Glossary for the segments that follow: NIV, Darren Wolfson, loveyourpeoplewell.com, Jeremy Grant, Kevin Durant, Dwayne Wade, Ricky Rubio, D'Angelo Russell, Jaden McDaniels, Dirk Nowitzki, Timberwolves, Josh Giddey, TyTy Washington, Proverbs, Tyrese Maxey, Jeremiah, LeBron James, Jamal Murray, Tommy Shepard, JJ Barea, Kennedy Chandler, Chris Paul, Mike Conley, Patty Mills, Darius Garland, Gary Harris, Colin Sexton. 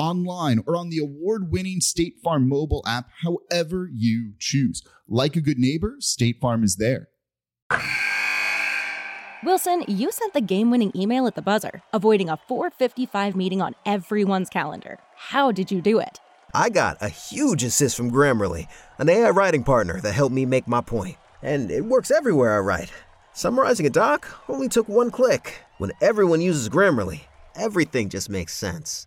online, or on the award-winning State Farm mobile app, however you choose. Like a good neighbor, State Farm is there. Wilson, you sent the game-winning email at the buzzer, avoiding a 4:55 meeting on everyone's calendar. How did you do it? I got a huge assist from Grammarly, an AI writing partner that helped me make my point. And it works everywhere I write. Summarizing a doc only took one click. When everyone uses Grammarly, everything just makes sense.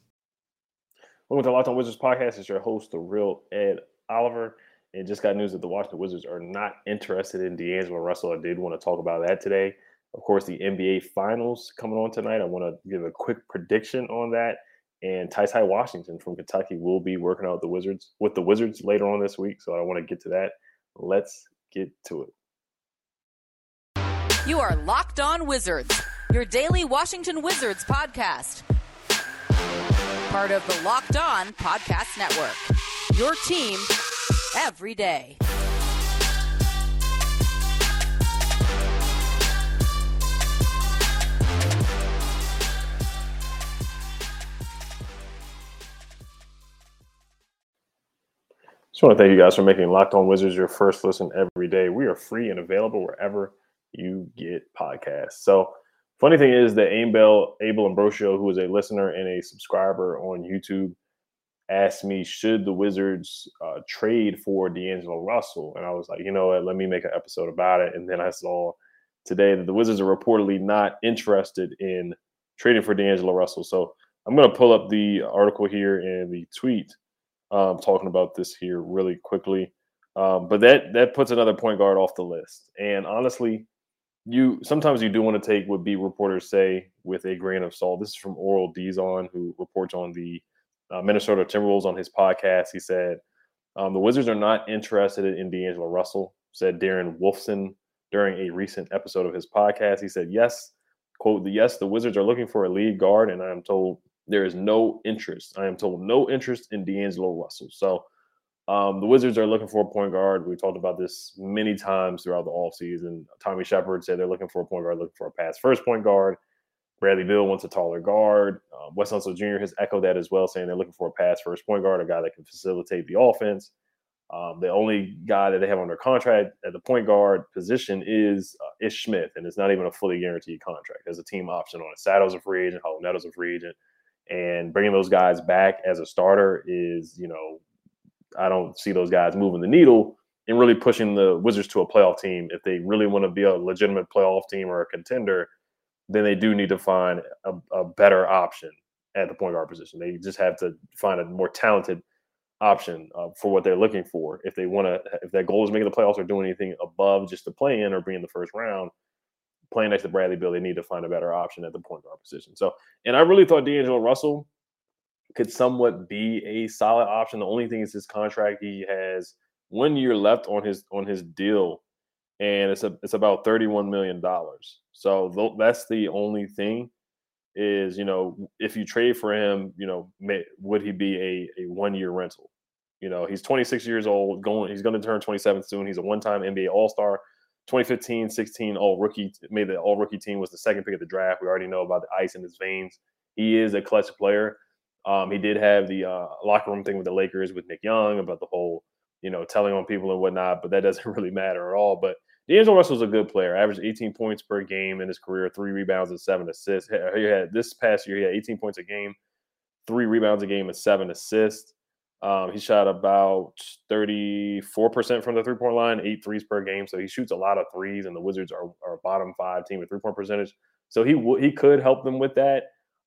Welcome to the Locked On Wizards podcast. It's your host, the real Ed Oliver. And just got news that the Washington Wizards are not interested in D'Angelo Russell. I did want to talk about that today. Of course, the NBA Finals coming on tonight. I want to give a quick prediction on that. And TyTy Washington from Kentucky will be working out with the Wizards later on this week. So I want to get to that. Let's get to it. You are Locked On Wizards, your daily Washington Wizards podcast. Part of the Locked On Podcast Network, your team every day. Just want to thank you guys for making Locked On Wizards your first listen every day. We are free and available wherever you get podcasts. So funny thing is that Abel Ambrosio, who is a listener and a subscriber on YouTube, asked me, should the Wizards trade for D'Angelo Russell? And I was like, you know what, let me make an episode about it. And then I saw today that the Wizards are reportedly not interested in trading for D'Angelo Russell. So I'm going to pull up the article here and the tweet talking about this here really quickly. But that puts another point guard off the list. And honestly, sometimes you do want to take what beat reporters say with a grain of salt. This is from Oral Dizon, who reports on the Minnesota Timberwolves on his podcast. He said, the Wizards are not interested in D'Angelo Russell, said Darren Wolfson during a recent episode of his podcast. He said, yes, quote, the Wizards are looking for a lead guard, and I am told there is no interest. I am told no interest in D'Angelo Russell. So the Wizards are looking for a point guard. We talked about this many times throughout the offseason. Tommy Shepard said they're looking for a point guard, looking for a pass-first point guard. Bradley Beal wants a taller guard. Wes Unseld Jr. has echoed that as well, saying they're looking for a pass-first point guard, a guy that can facilitate the offense. The only guy that they have under contract at the point guard position is Ish Smith, and it's not even a fully guaranteed contract. There's a team option on it. Saddle's a free agent. Holonetto's a free agent. And bringing those guys back as a starter is, you know, I don't see those guys moving the needle and really pushing the Wizards to a playoff team. If they really want to be a legitimate playoff team or a contender, then they do need to find a better option at the point guard position. They just have to find a more talented option for what they're looking for. If they want to, if their goal is making the playoffs or doing anything above just the play in or being in the first round, playing next to Bradley Beal, they need to find a better option at the point guard position. So, and I really thought D'Angelo Russell could somewhat be a solid option. The only thing is his contract. He has 1 year left on his deal, and it's about $31 million. So that's the only thing is, you know, if you trade for him, you know, would he be a 1 year rental? You know, he's 26 years old, he's going to turn 27 soon. He's a one-time NBA All-Star, 2015-16 All-Rookie, made the All-Rookie team, was the second pick of the draft. We already know about the ice in his veins. He is a clutch player. He did have the locker room thing with the Lakers with Nick Young about the whole, you know, telling on people and whatnot, but that doesn't really matter at all. But D'Angelo Russell's a good player, averaged 18 points per game in his career, 3 rebounds and 7 assists. This past year, he had 18 points a game, 3 rebounds a game and 7 assists. He shot about 34% from the three-point line, 8 threes per game. So he shoots a lot of threes, and the Wizards are a bottom five team with three-point percentage. So he could help them with that.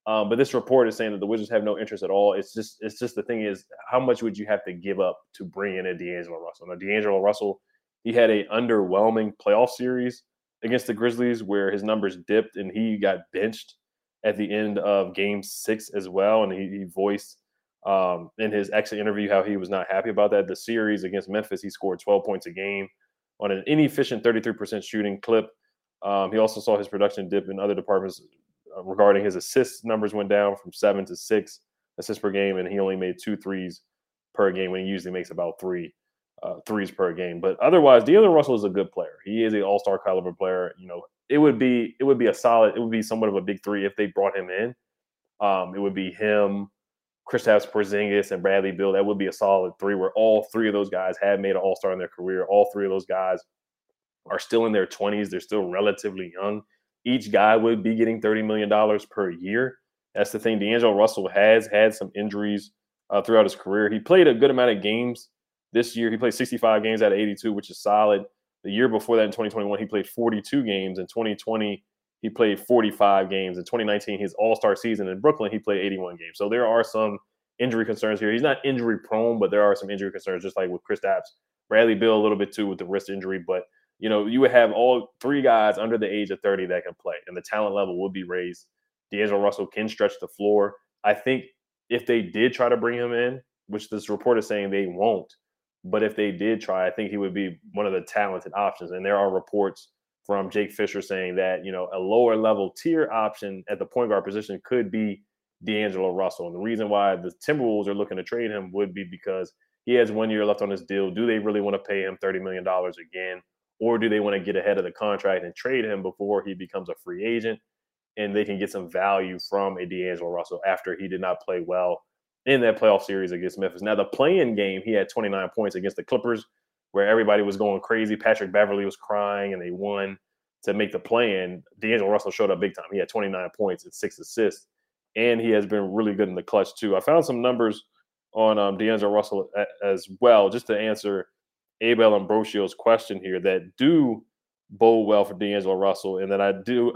But this report is saying that the Wizards have no interest at all. It's just the thing is, how much would you have to give up to bring in a D'Angelo Russell? Now, D'Angelo Russell, he had an underwhelming playoff series against the Grizzlies where his numbers dipped and he got benched at the end of Game 6 as well. And he voiced in his exit interview how he was not happy about that. The series against Memphis, he scored 12 points a game on an inefficient 33% shooting clip. He also saw his production dip in other departments. Regarding his assist numbers went down from 7 to 6 assists per game, and he only made 2 threes per game when he usually makes about 3 threes per game. But otherwise, D'Angelo Russell is a good player. He is an all-star caliber player. You know, it would be a solid, it would be somewhat of a big three if they brought him in. It would be him, Kristaps Porzingis, and Bradley Beal. That would be a solid three where all three of those guys have made an all-star in their career. All three of those guys are still in their 20s. They're still relatively young. Each guy would be getting $30 million per year. That's the thing. D'Angelo Russell has had some injuries throughout his career. He played a good amount of games this year. He played 65 games out of 82, which is solid. The year before that in 2021, he played 42 games. In 2020, he played 45 games. In 2019, his all-star season in Brooklyn, he played 81 games. So there are some injury concerns here. He's not injury prone, but there are some injury concerns, just like with Kristaps. Bradley Beal a little bit too with the wrist injury, but you know, you would have all three guys under the age of 30 that can play, and the talent level would be raised. D'Angelo Russell can stretch the floor. I think if they did try to bring him in, which this report is saying they won't, but if they did try, I think he would be one of the talented options. And there are reports from Jake Fisher saying that, you know, a lower level tier option at the point guard position could be D'Angelo Russell. And the reason why the Timberwolves are looking to trade him would be because he has 1 year left on his deal. Do they really want to pay him $30 million again? Or do they want to get ahead of the contract and trade him before he becomes a free agent and they can get some value from a D'Angelo Russell after he did not play well in that playoff series against Memphis? Now, the play-in game, he had 29 points against the Clippers where everybody was going crazy. Patrick Beverly was crying, and they won to make the play-in. D'Angelo Russell showed up big time. He had 29 points and 6 assists, and he has been really good in the clutch too. I found some numbers on D'Angelo Russell as well, just to answer Abel Ambrosio's question here that do bode well for D'Angelo Russell. And then I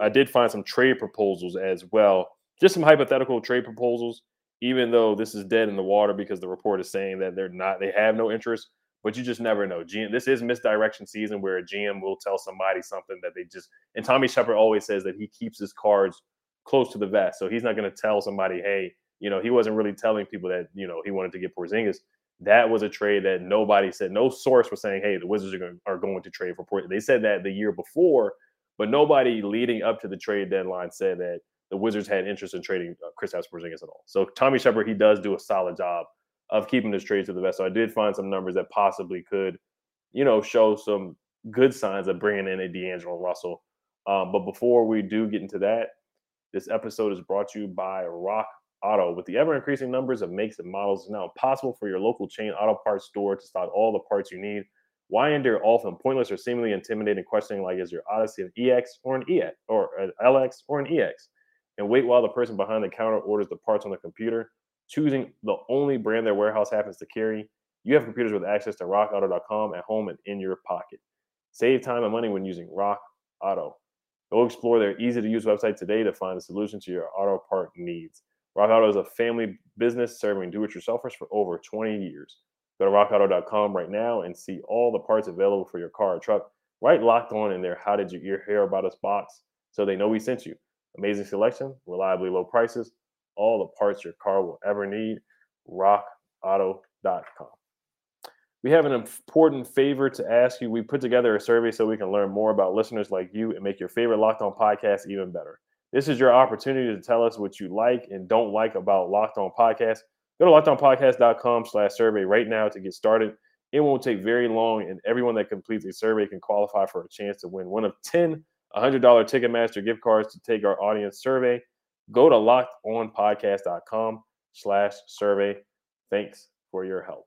did find some trade proposals as well, just some hypothetical trade proposals, even though this is dead in the water because the report is saying that they have no interest, but you just never know. GM, this is misdirection season where a GM will tell somebody something that they just, and Tommy Shepard always says that he keeps his cards close to the vest. So he's not going to tell somebody, hey, you know, he wasn't really telling people that, you know, he wanted to get Porzingis. That was a trade that nobody said. No source was saying, hey, the Wizards are going to trade for Porzingis. They said that the year before, but nobody leading up to the trade deadline said that the Wizards had interest in trading Kristaps Porzingis at all. So Tommy Shepard, he does do a solid job of keeping his trades to the best. So I did find some numbers that possibly could, you know, show some good signs of bringing in a D'Angelo Russell. But before we do get into that, this episode is brought to you by Rock Auto. With the ever-increasing numbers of makes and models, it's now possible for your local chain auto parts store to stock all the parts you need. Why endure often pointless or seemingly intimidating questioning like, is your Odyssey an EX or an EX or an LX or an EX? And wait while the person behind the counter orders the parts on the computer, choosing the only brand their warehouse happens to carry. You have computers with access to rockauto.com at home and in your pocket. Save time and money when using Rock Auto. Go explore their easy-to-use website today to find a solution to your auto part needs. Rock Auto is a family business serving do-it-yourselfers for over 20 years. Go to rockauto.com right now and see all the parts available for your car or truck right locked on in their How Did You Hear About Us box so they know we sent you. Amazing selection, reliably low prices, all the parts your car will ever need, rockauto.com. We have an important favor to ask you. We put together a survey so we can learn more about listeners like you and make your favorite Locked On podcast even better. This is your opportunity to tell us what you like and don't like about Locked On Podcast. Go to LockedOnPodcast.com/survey right now to get started. It won't take very long, and everyone that completes a survey can qualify for a chance to win one of 10 $100 Ticketmaster gift cards to take our audience survey. Go to LockedOnPodcast.com/survey. Thanks for your help.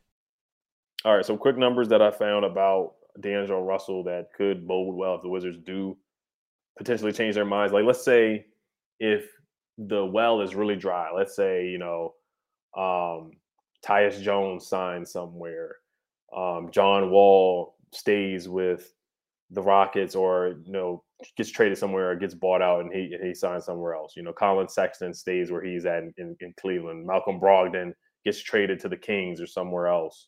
All right, some quick numbers that I found about D'Angelo Russell that could bode well if the Wizards do potentially change their minds. Like, let's say if the well is really dry. Let's say, Tyus Jones signs somewhere. John Wall stays with the Rockets or, gets traded somewhere or gets bought out and he signs somewhere else. Colin Sexton stays where he's at in Cleveland. Malcolm Brogdon gets traded to the Kings or somewhere else.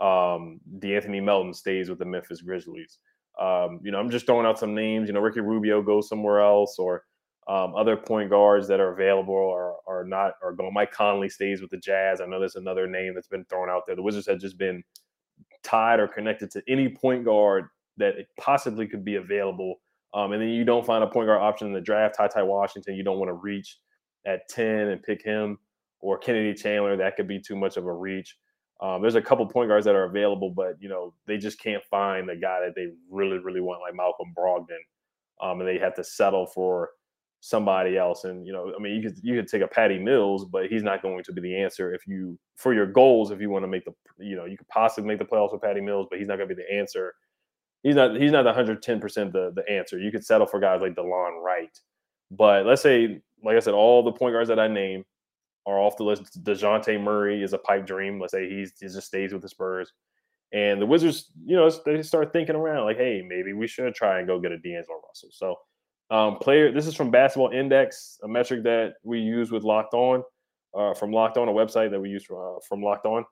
DeAnthony Melton stays with the Memphis Grizzlies. I'm just throwing out some names. Ricky Rubio goes somewhere else, or other point guards that are available or not are going. Mike Conley stays with the Jazz. I know that's another name that's been thrown out there. The Wizards have just been tied or connected to any point guard that it possibly could be available. And then you don't find a point guard option in the draft. TyTy Washington, you don't want to reach at 10 and pick him, or Kennedy Chandler. That could be too much of a reach. There's a couple point guards that are available, but, they just can't find the guy that they really, really want, like Malcolm Brogdon, and they have to settle for somebody else. And, you could take a Patty Mills, but he's not going to be the answer for your goals. If you want to make you could possibly make the playoffs with Patty Mills, but he's not going to be the answer. He's not 110% the answer. You could settle for guys like DeLon Wright. But let's say, like I said, all the point guards that I named are off the list. DeJounte Murray is a pipe dream. Let's say he just stays with the Spurs. And the Wizards, they start thinking around like, hey, maybe we should try and go get a D'Angelo Russell. So this is from Basketball Index, a metric that we use with Locked On, from Locked On, a website that we use from Locked On.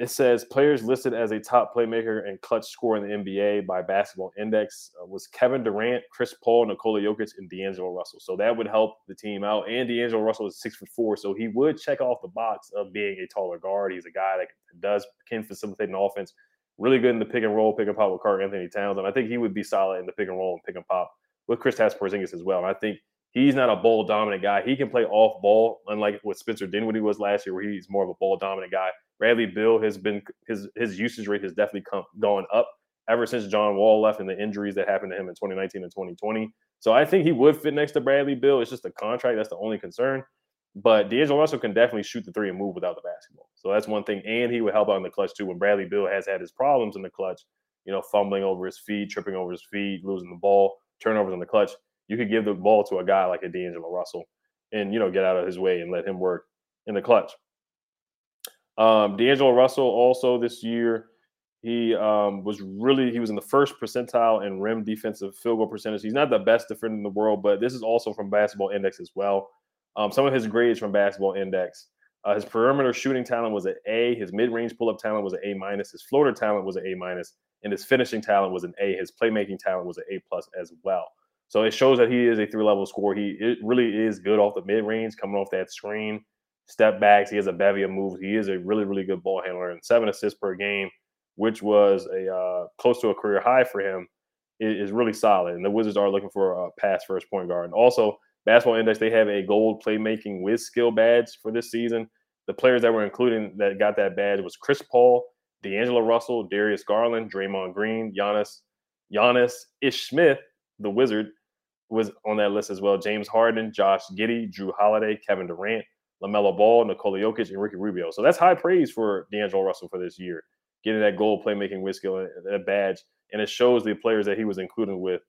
It says players listed as a top playmaker and clutch scorer in the NBA by Basketball Index was Kevin Durant, Chris Paul, Nikola Jokic, and D'Angelo Russell. So that would help the team out. And D'Angelo Russell is 6'4", so he would check off the box of being a taller guard. He's a guy that can facilitate an offense, really good in the pick and roll, pick and pop with Carl Anthony Towns. And I think he would be solid in the pick and roll and pick and pop with Kristaps Porzingis as well. And I think he's not a ball dominant guy. He can play off ball, unlike what Spencer Dinwiddie was last year, where he's more of a ball dominant guy. Bradley Beal has been his usage rate has definitely gone up ever since John Wall left and the injuries that happened to him in 2019 and 2020. So I think he would fit next to Bradley Beal. It's just the contract that's the only concern. But D'Angelo Russell can definitely shoot the three and move without the basketball. So that's one thing, and he would help out in the clutch too. When Bradley Beal has had his problems in the clutch, fumbling over his feet, tripping over his feet, losing the ball, turnovers in the clutch, you could give the ball to a guy like a D'Angelo Russell and get out of his way and let him work in the clutch. D'Angelo Russell also this year, he was in the first percentile in rim defensive field goal percentage. He's not the best defender in the world, but this is also from Basketball Index as well. Some of his grades from Basketball Index, his perimeter shooting talent was an A, his mid-range pull-up talent was an A-, his floater talent was an A-, and his finishing talent was an A. His playmaking talent was an A+ as well. So it shows that he is a three-level scorer. It really is good off the mid-range, coming off that screen, step backs. He has a bevy of moves. He is a really, really good ball handler, and 7 assists per game, which was close to a career high for him, is really solid. And the Wizards are looking for a pass-first point guard. And also, Basketball Index, they have a gold playmaking with skill badge for this season. The players that were included that got that badge was Chris Paul, D'Angelo Russell, Darius Garland, Draymond Green, Giannis Ish Smith, the Wizard, was on that list as well. James Harden, Josh Giddey, Drew Holiday, Kevin Durant, LaMelo Ball, Nikola Jokic, and Ricky Rubio. So that's high praise for D'Angelo Russell for this year, getting that gold playmaking with skill and that badge, and it shows the players that he was included with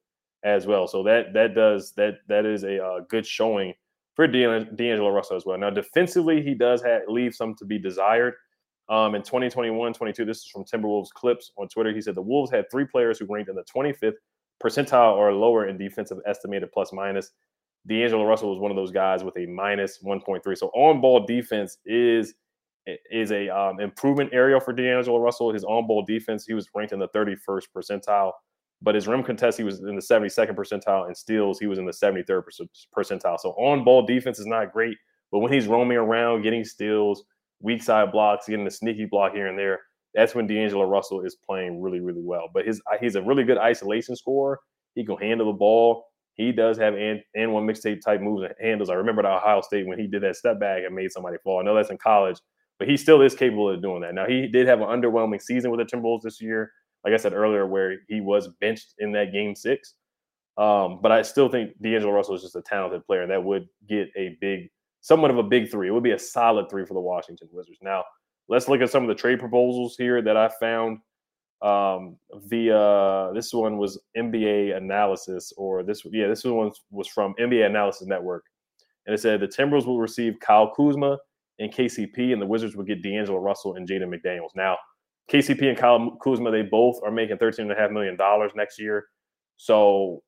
as well. So that is a good showing for D'Angelo Russell as well. Now defensively, he does leave some to be desired. In 2021-22, this is from Timberwolves Clips on Twitter. He said the Wolves had 3 players who ranked in the 25th percentile or lower in defensive estimated plus minus. D'Angelo Russell was one of those guys with a -1.3. So on-ball defense is a improvement area for D'Angelo Russell. His on-ball defense, he was ranked in the 31st percentile, but his rim contest, he was in the 72nd percentile, and steals, he was in the 73rd percentile. So on-ball defense is not great, but when he's roaming around, getting steals, weak side blocks, getting a sneaky block here and there. That's when D'Angelo Russell is playing really, really well. But he's a really good isolation scorer. He can handle the ball. He does have and one mixtape type moves and handles. I remember at Ohio State when he did that step back and made somebody fall. I know that's in college, but he still is capable of doing that. Now, he did have an underwhelming season with the Timberwolves this year, like I said earlier, where he was benched in that Game 6. But I still think D'Angelo Russell is just a talented player, and that would get somewhat of a big three. It would be a solid three for the Washington Wizards. Now, let's look at some of the trade proposals here that I found. This one was NBA Analysis, this one was from NBA Analysis Network, and it said the Timberwolves will receive Kyle Kuzma and KCP, and the Wizards would get D'Angelo Russell and Jaden McDaniels. Now, KCP and Kyle Kuzma, they both are making $13.5 million next year, so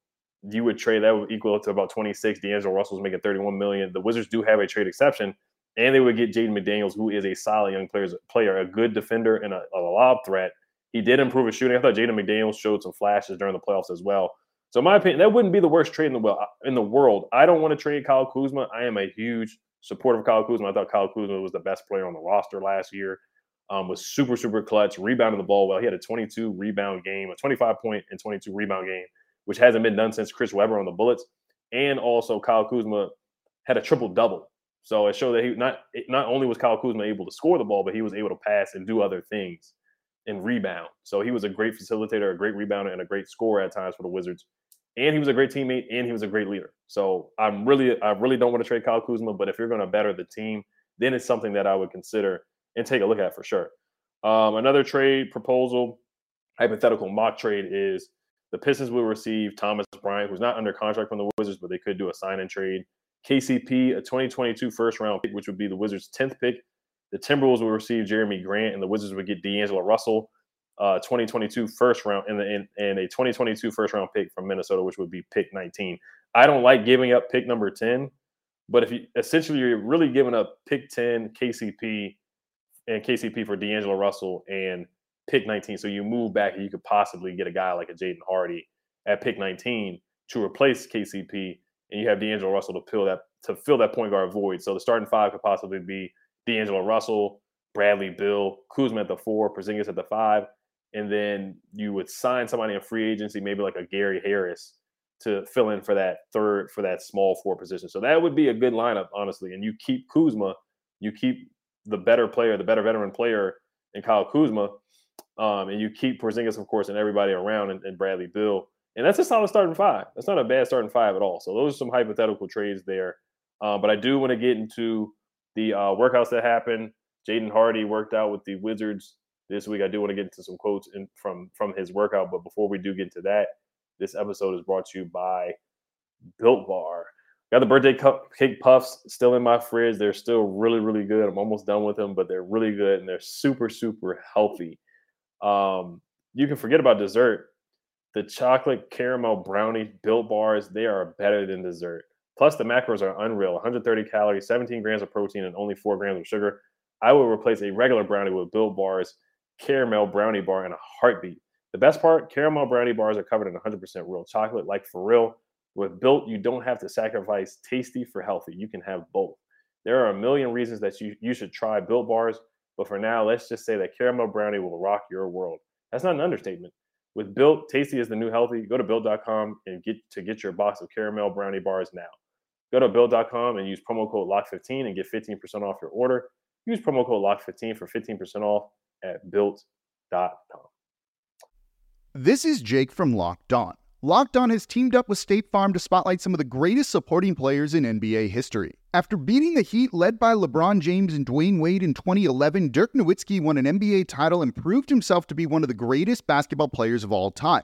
you would trade that would equal to about 26. D'Angelo Russell's making $31 million. The Wizards do have a trade exception, and they would get Jaden McDaniels, who is a solid young player, a good defender and a lob threat. He did improve his shooting. I thought Jaden McDaniels showed some flashes during the playoffs as well. So in my opinion, that wouldn't be the worst trade in the world. I don't want to trade Kyle Kuzma. I am a huge supporter of Kyle Kuzma. I thought Kyle Kuzma was the best player on the roster last year, was super, super clutch, rebounded the ball well. He had a 22-rebound game, a 25-point and 22-rebound game, which hasn't been done since Chris Webber on the Bullets. And also Kyle Kuzma had a triple-double. So it showed that not only was Kyle Kuzma able to score the ball, but he was able to pass and do other things and rebound. So he was a great facilitator, a great rebounder, and a great scorer at times for the Wizards. And he was a great teammate, and he was a great leader. So I really don't want to trade Kyle Kuzma, but if you're going to better the team, then it's something that I would consider and take a look at for sure. Another trade proposal, hypothetical mock trade, is the Pistons will receive Thomas Bryant, who's not under contract from the Wizards, but they could do a sign-and trade. KCP, a 2022 first-round pick, which would be the Wizards' 10th pick. The Timberwolves will receive Jeremy Grant, and the Wizards would get D'Angelo Russell, 2022 first round, and a 2022 first round pick from Minnesota, which would be pick 19. I don't like giving up pick number 10, but if you're really giving up pick 10, KCP for D'Angelo Russell and pick 19, so you move back and you could possibly get a guy like a Jaden Hardy at pick 19 to replace KCP, and you have D'Angelo Russell to fill that point guard void. So the starting five could possibly be D'Angelo Russell, Bradley Beal, Kuzma at the 4, Porzingis at the 5, and then you would sign somebody in free agency, maybe like a Gary Harris, to fill in for that third, for that small 4 position. So that would be a good lineup, honestly. And you keep Kuzma, you keep the better player, the better veteran player in Kyle Kuzma, and you keep Porzingis, of course, and everybody around, and Bradley Beal. And that's a solid starting 5. That's not a bad starting 5 at all. So those are some hypothetical trades there. But I do want to get into the workouts that happened. Jaden Hardy worked out with the Wizards this week. I do want to get into some quotes from his workout, but before we do get to that, this episode is brought to you by Built Bar. Got the birthday cake puffs still in my fridge. They're still really, really good. I'm almost done with them, but they're really good, and they're super, super healthy. You can forget about dessert. The chocolate caramel brownie Built Bars, they are better than dessert. Plus, the macros are unreal, 130 calories, 17 grams of protein, and only 4 grams of sugar. I will replace a regular brownie with Built Bar's caramel brownie bar in a heartbeat. The best part, caramel brownie bars are covered in 100% real chocolate, like for real. With Built, you don't have to sacrifice tasty for healthy. You can have both. There are a million reasons that you should try Built Bars, but for now, let's just say that caramel brownie will rock your world. That's not an understatement. With Built, tasty is the new healthy. Go to Built.com and get your box of caramel brownie bars now. Go to Built.com and use promo code LOCK15 and get 15% off your order. Use promo code LOCK15 for 15% off at Built.com. This is Jake from Locked On. Locked On has teamed up with State Farm to spotlight some of the greatest supporting players in NBA history. After beating the Heat led by LeBron James and Dwayne Wade in 2011, Dirk Nowitzki won an NBA title and proved himself to be one of the greatest basketball players of all time.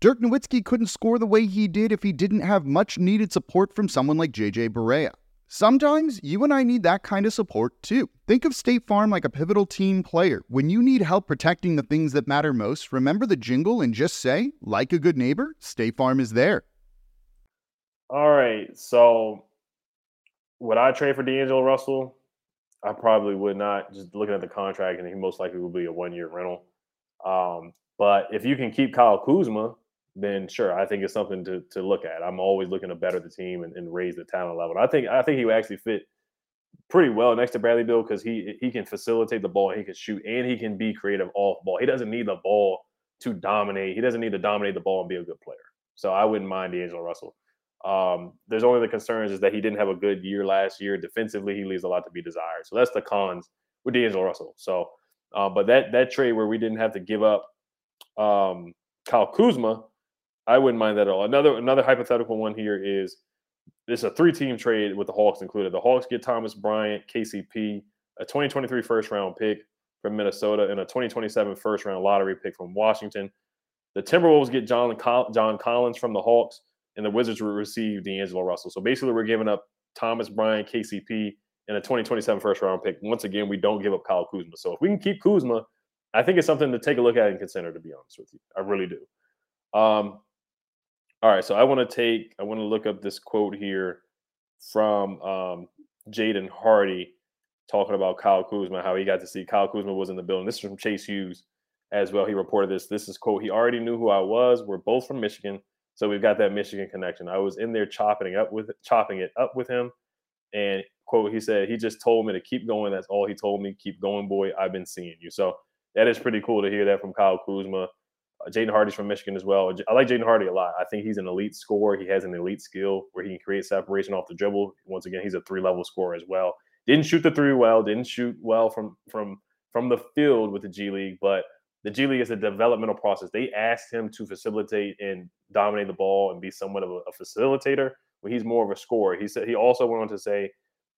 Dirk Nowitzki couldn't score the way he did if he didn't have much needed support from someone like JJ Barea. Sometimes you and I need that kind of support too. Think of State Farm like a pivotal team player. When you need help protecting the things that matter most, remember the jingle and just say, like a good neighbor, State Farm is there. All right, so would I trade for D'Angelo Russell? I probably would not, just looking at the contract, and he most likely will be a one-year rental. But if you can keep Kyle Kuzma, then sure, I think it's something to look at. I'm always looking to better the team and raise the talent level. And I think he would actually fit pretty well next to Bradley Beal because he can facilitate the ball, he can shoot, and he can be creative off ball. He doesn't need the ball to dominate. He doesn't need to dominate the ball and be a good player. So I wouldn't mind D'Angelo Russell. There's only the concerns is that he didn't have a good year last year. Defensively, he leaves a lot to be desired. So that's the cons with D'Angelo Russell. So, but that trade where we didn't have to give up Kyle Kuzma, I wouldn't mind that at all. Another hypothetical one here is this is a 3-team trade with the Hawks included. The Hawks get Thomas Bryant, KCP, a 2023 first-round pick from Minnesota, and a 2027 first-round lottery pick from Washington. The Timberwolves get John Collins from the Hawks, and the Wizards will receive D'Angelo Russell. So basically we're giving up Thomas Bryant, KCP, and a 2027 first-round pick. Once again, we don't give up Kyle Kuzma. So if we can keep Kuzma, I think it's something to take a look at and consider, to be honest with you. I really do. All right, so I want to look up this quote here from Jaden Hardy talking about Kyle Kuzma, how he got to see Kyle Kuzma was in the building. This is from Chase Hughes as well. He reported this. This is, quote, "He already knew who I was. We're both from Michigan, so we've got that Michigan connection. I was in there chopping it up with him. And, quote, he said, he just told me to keep going. That's all he told me. Keep going, boy. I've been seeing you." So that is pretty cool to hear that from Kyle Kuzma. Jaden Hardy's from Michigan as well. I like Jaden Hardy a lot. I think he's an elite scorer. He has an elite skill where he can create separation off the dribble. Once again, he's a 3-level scorer as well. Didn't shoot the three well. Didn't shoot well from the field with the G League. But the G League is a developmental process. They asked him to facilitate and dominate the ball and be somewhat of a facilitator, but he's more of a scorer. He said he also went on to say,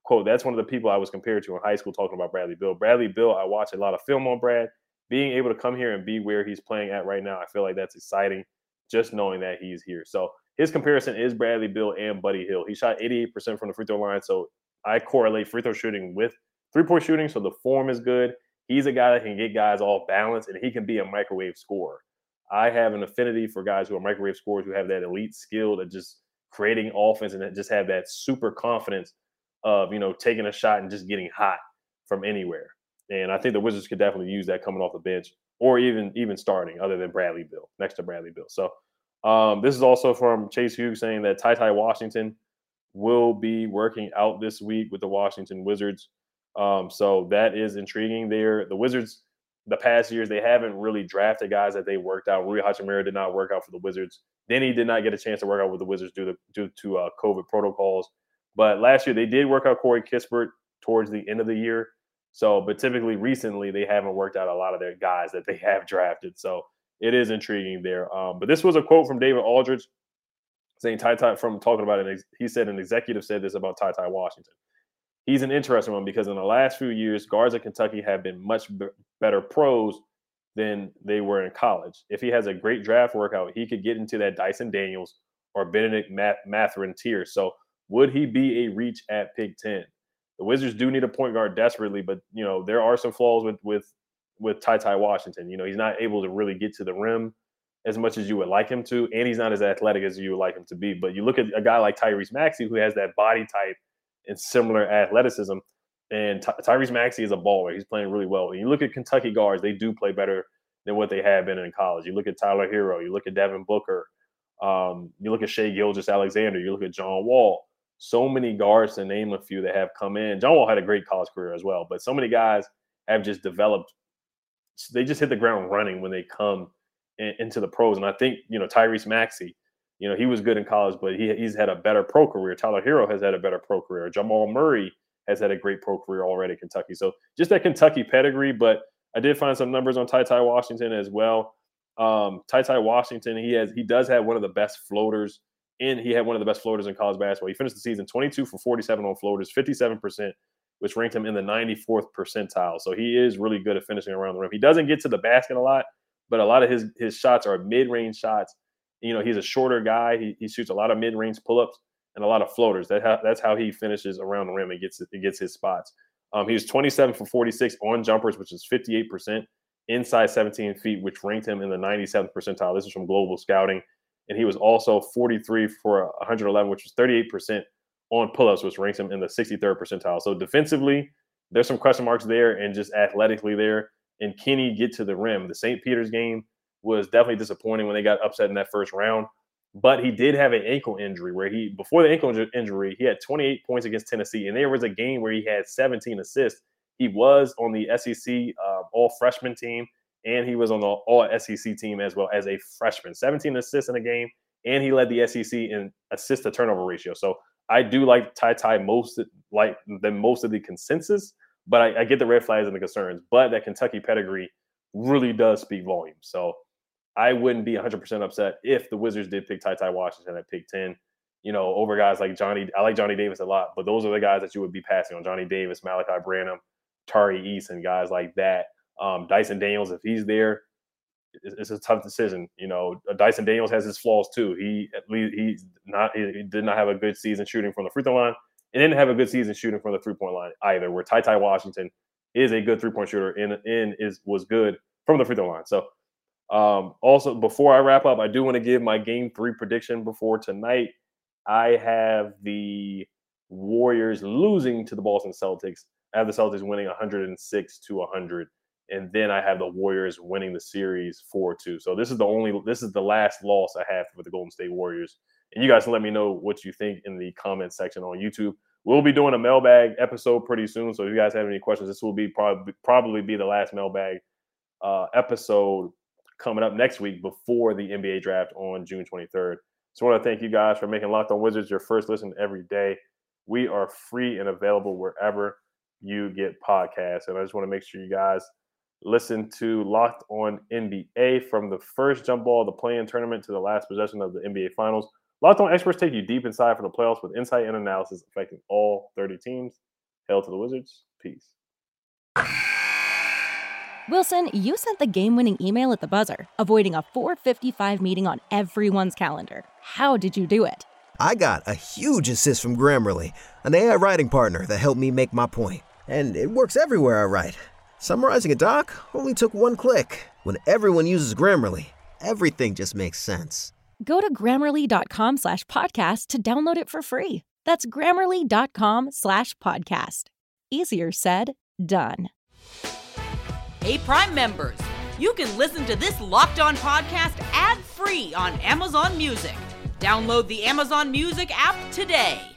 quote, "That's one of the people I was compared to in high school talking about Bradley Beal. Bradley Beal, I watched a lot of film on Brad. Being able to come here and be where he's playing at right now, I feel like that's exciting, just knowing that he's here." So his comparison is Bradley Beal and Buddy Hield. He shot 88% from the free throw line, so I correlate free throw shooting with three-point shooting, so the form is good. He's a guy that can get guys off balance, and he can be a microwave scorer. I have an affinity for guys who are microwave scorers who have that elite skill to just creating offense and that just have that super confidence of, you know, taking a shot and just getting hot from anywhere. And I think the Wizards could definitely use that coming off the bench or even starting other than Bradley Beal, next to Bradley Beal. So this is also from Chase Hughes saying that TyTy Washington will be working out this week with the Washington Wizards. So that is intriguing there. The Wizards, the past years, they haven't really drafted guys that they worked out. Rui Hachimura did not work out for the Wizards. Then he did not get a chance to work out with the Wizards due to COVID protocols. But last year, they did work out Corey Kispert towards the end of the year. So, but typically recently, they haven't worked out a lot of their guys that they have drafted. So it is intriguing there. But this was a quote from David Aldridge saying TyTy from talking about it. He said an executive said this about TyTy Washington. He's an interesting one because in the last few years, guards at Kentucky have been much better pros than they were in college. If he has a great draft workout, he could get into that Dyson Daniels or Benedict Mathurin tier. So would he be a reach at pick 10? The Wizards do need a point guard desperately, but, you know, there are some flaws with TyTy Washington. You know, he's not able to really get to the rim as much as you would like him to, and he's not as athletic as you would like him to be. But you look at a guy like Tyrese Maxey, who has that body type and similar athleticism, and Tyrese Maxey is a baller. He's playing really well. And you look at Kentucky guards, they do play better than what they have been in college. You look at Tyler Herro. You look at Devin Booker. You look at Shai Gilgeous-Alexander. You look at John Wall. So many guards, to name a few, that have come in. John Wall had a great college career as well, but so many guys have just developed. They just hit the ground running when they come into the pros. And I think, you know, Tyrese Maxey, you know, he was good in college, but he's had a better pro career. Tyler Herro has had a better pro career. Jamal Murray has had a great pro career already at Kentucky. So just that Kentucky pedigree, but I did find some numbers on TyTy Washington as well. TyTy Washington, he does have one of the best floaters. And he had one of the best floaters in college basketball. He finished the season 22 for 47 on floaters, 57%, which ranked him in the 94th percentile. So he is really good at finishing around the rim. He doesn't get to the basket a lot, but a lot of his shots are mid-range shots. You know, he's a shorter guy. He shoots a lot of mid-range pull-ups. and a lot of floaters. That's how he finishes around the rim and gets his spots. He was 27 for 46 on jumpers, which is 58%, inside 17 feet, which ranked him in the 97th percentile. This is from Global Scouting. And he was also 43 for 111, which was 38% on pull-ups, which ranks him in the 63rd percentile. So defensively, there's some question marks there, and just athletically there. And can he get to the rim? The St. Peter's game was definitely disappointing when they got upset in that first round. But he did have an ankle injury where he, before the ankle injury, he had 28 points against Tennessee. And there was a game where he had 17 assists. He was on the SEC all-freshman team, and he was on the all-SEC team as well as a freshman. 17 assists in a game, and he led the SEC in assist-to-turnover ratio. So I do like TyTy most of the consensus, but I get the red flags and the concerns. But that Kentucky pedigree really does speak volumes. So I wouldn't be 100% upset if the Wizards did pick TyTy Washington at pick 10, over guys like Johnny. I like Johnny Davis a lot, but those are the guys that you would be passing on. Johnny Davis, Malachi Branham, Tari East, and guys like that. Dyson Daniels, if he's there, it's a tough decision. Dyson Daniels has his flaws too. He did not have a good season shooting from the free throw line, and didn't have a good season shooting from the three-point line either, where TyTy Washington is a good three-point shooter and was good from the free throw line. So also, before I wrap up, I do want to give my game 3 prediction before tonight. I have the Warriors losing to the Boston Celtics. I have the Celtics winning 106-100. And then I have the Warriors winning the series 4-2. So this is the last loss I have for the Golden State Warriors. And you guys can let me know what you think in the comment section on YouTube. We'll be doing a mailbag episode pretty soon. So if you guys have any questions, this will be probably the last mailbag episode coming up next week before the NBA draft on June 23rd. So I want to thank you guys for making Locked On Wizards your first listen every day. We are free and available wherever you get podcasts. And I just want to make sure you guys listen to Locked On NBA from the first jump ball of the play-in tournament to the last possession of the NBA Finals. Locked On experts take you deep inside for the playoffs with insight and analysis affecting all 30 teams. Hail to the Wizards. Peace. Wilson, you sent the game-winning email at the buzzer, avoiding a 4:55 meeting on everyone's calendar. How did you do it? I got a huge assist from Grammarly, an AI writing partner that helped me make my point. And it works everywhere I write. Summarizing a doc only took one click. When everyone uses Grammarly, everything just makes sense. Go to Grammarly.com/podcast to download it for free. That's Grammarly.com/podcast. Easier said, done. Hey, Prime members, you can listen to this Locked On podcast ad-free on Amazon Music. Download the Amazon Music app today.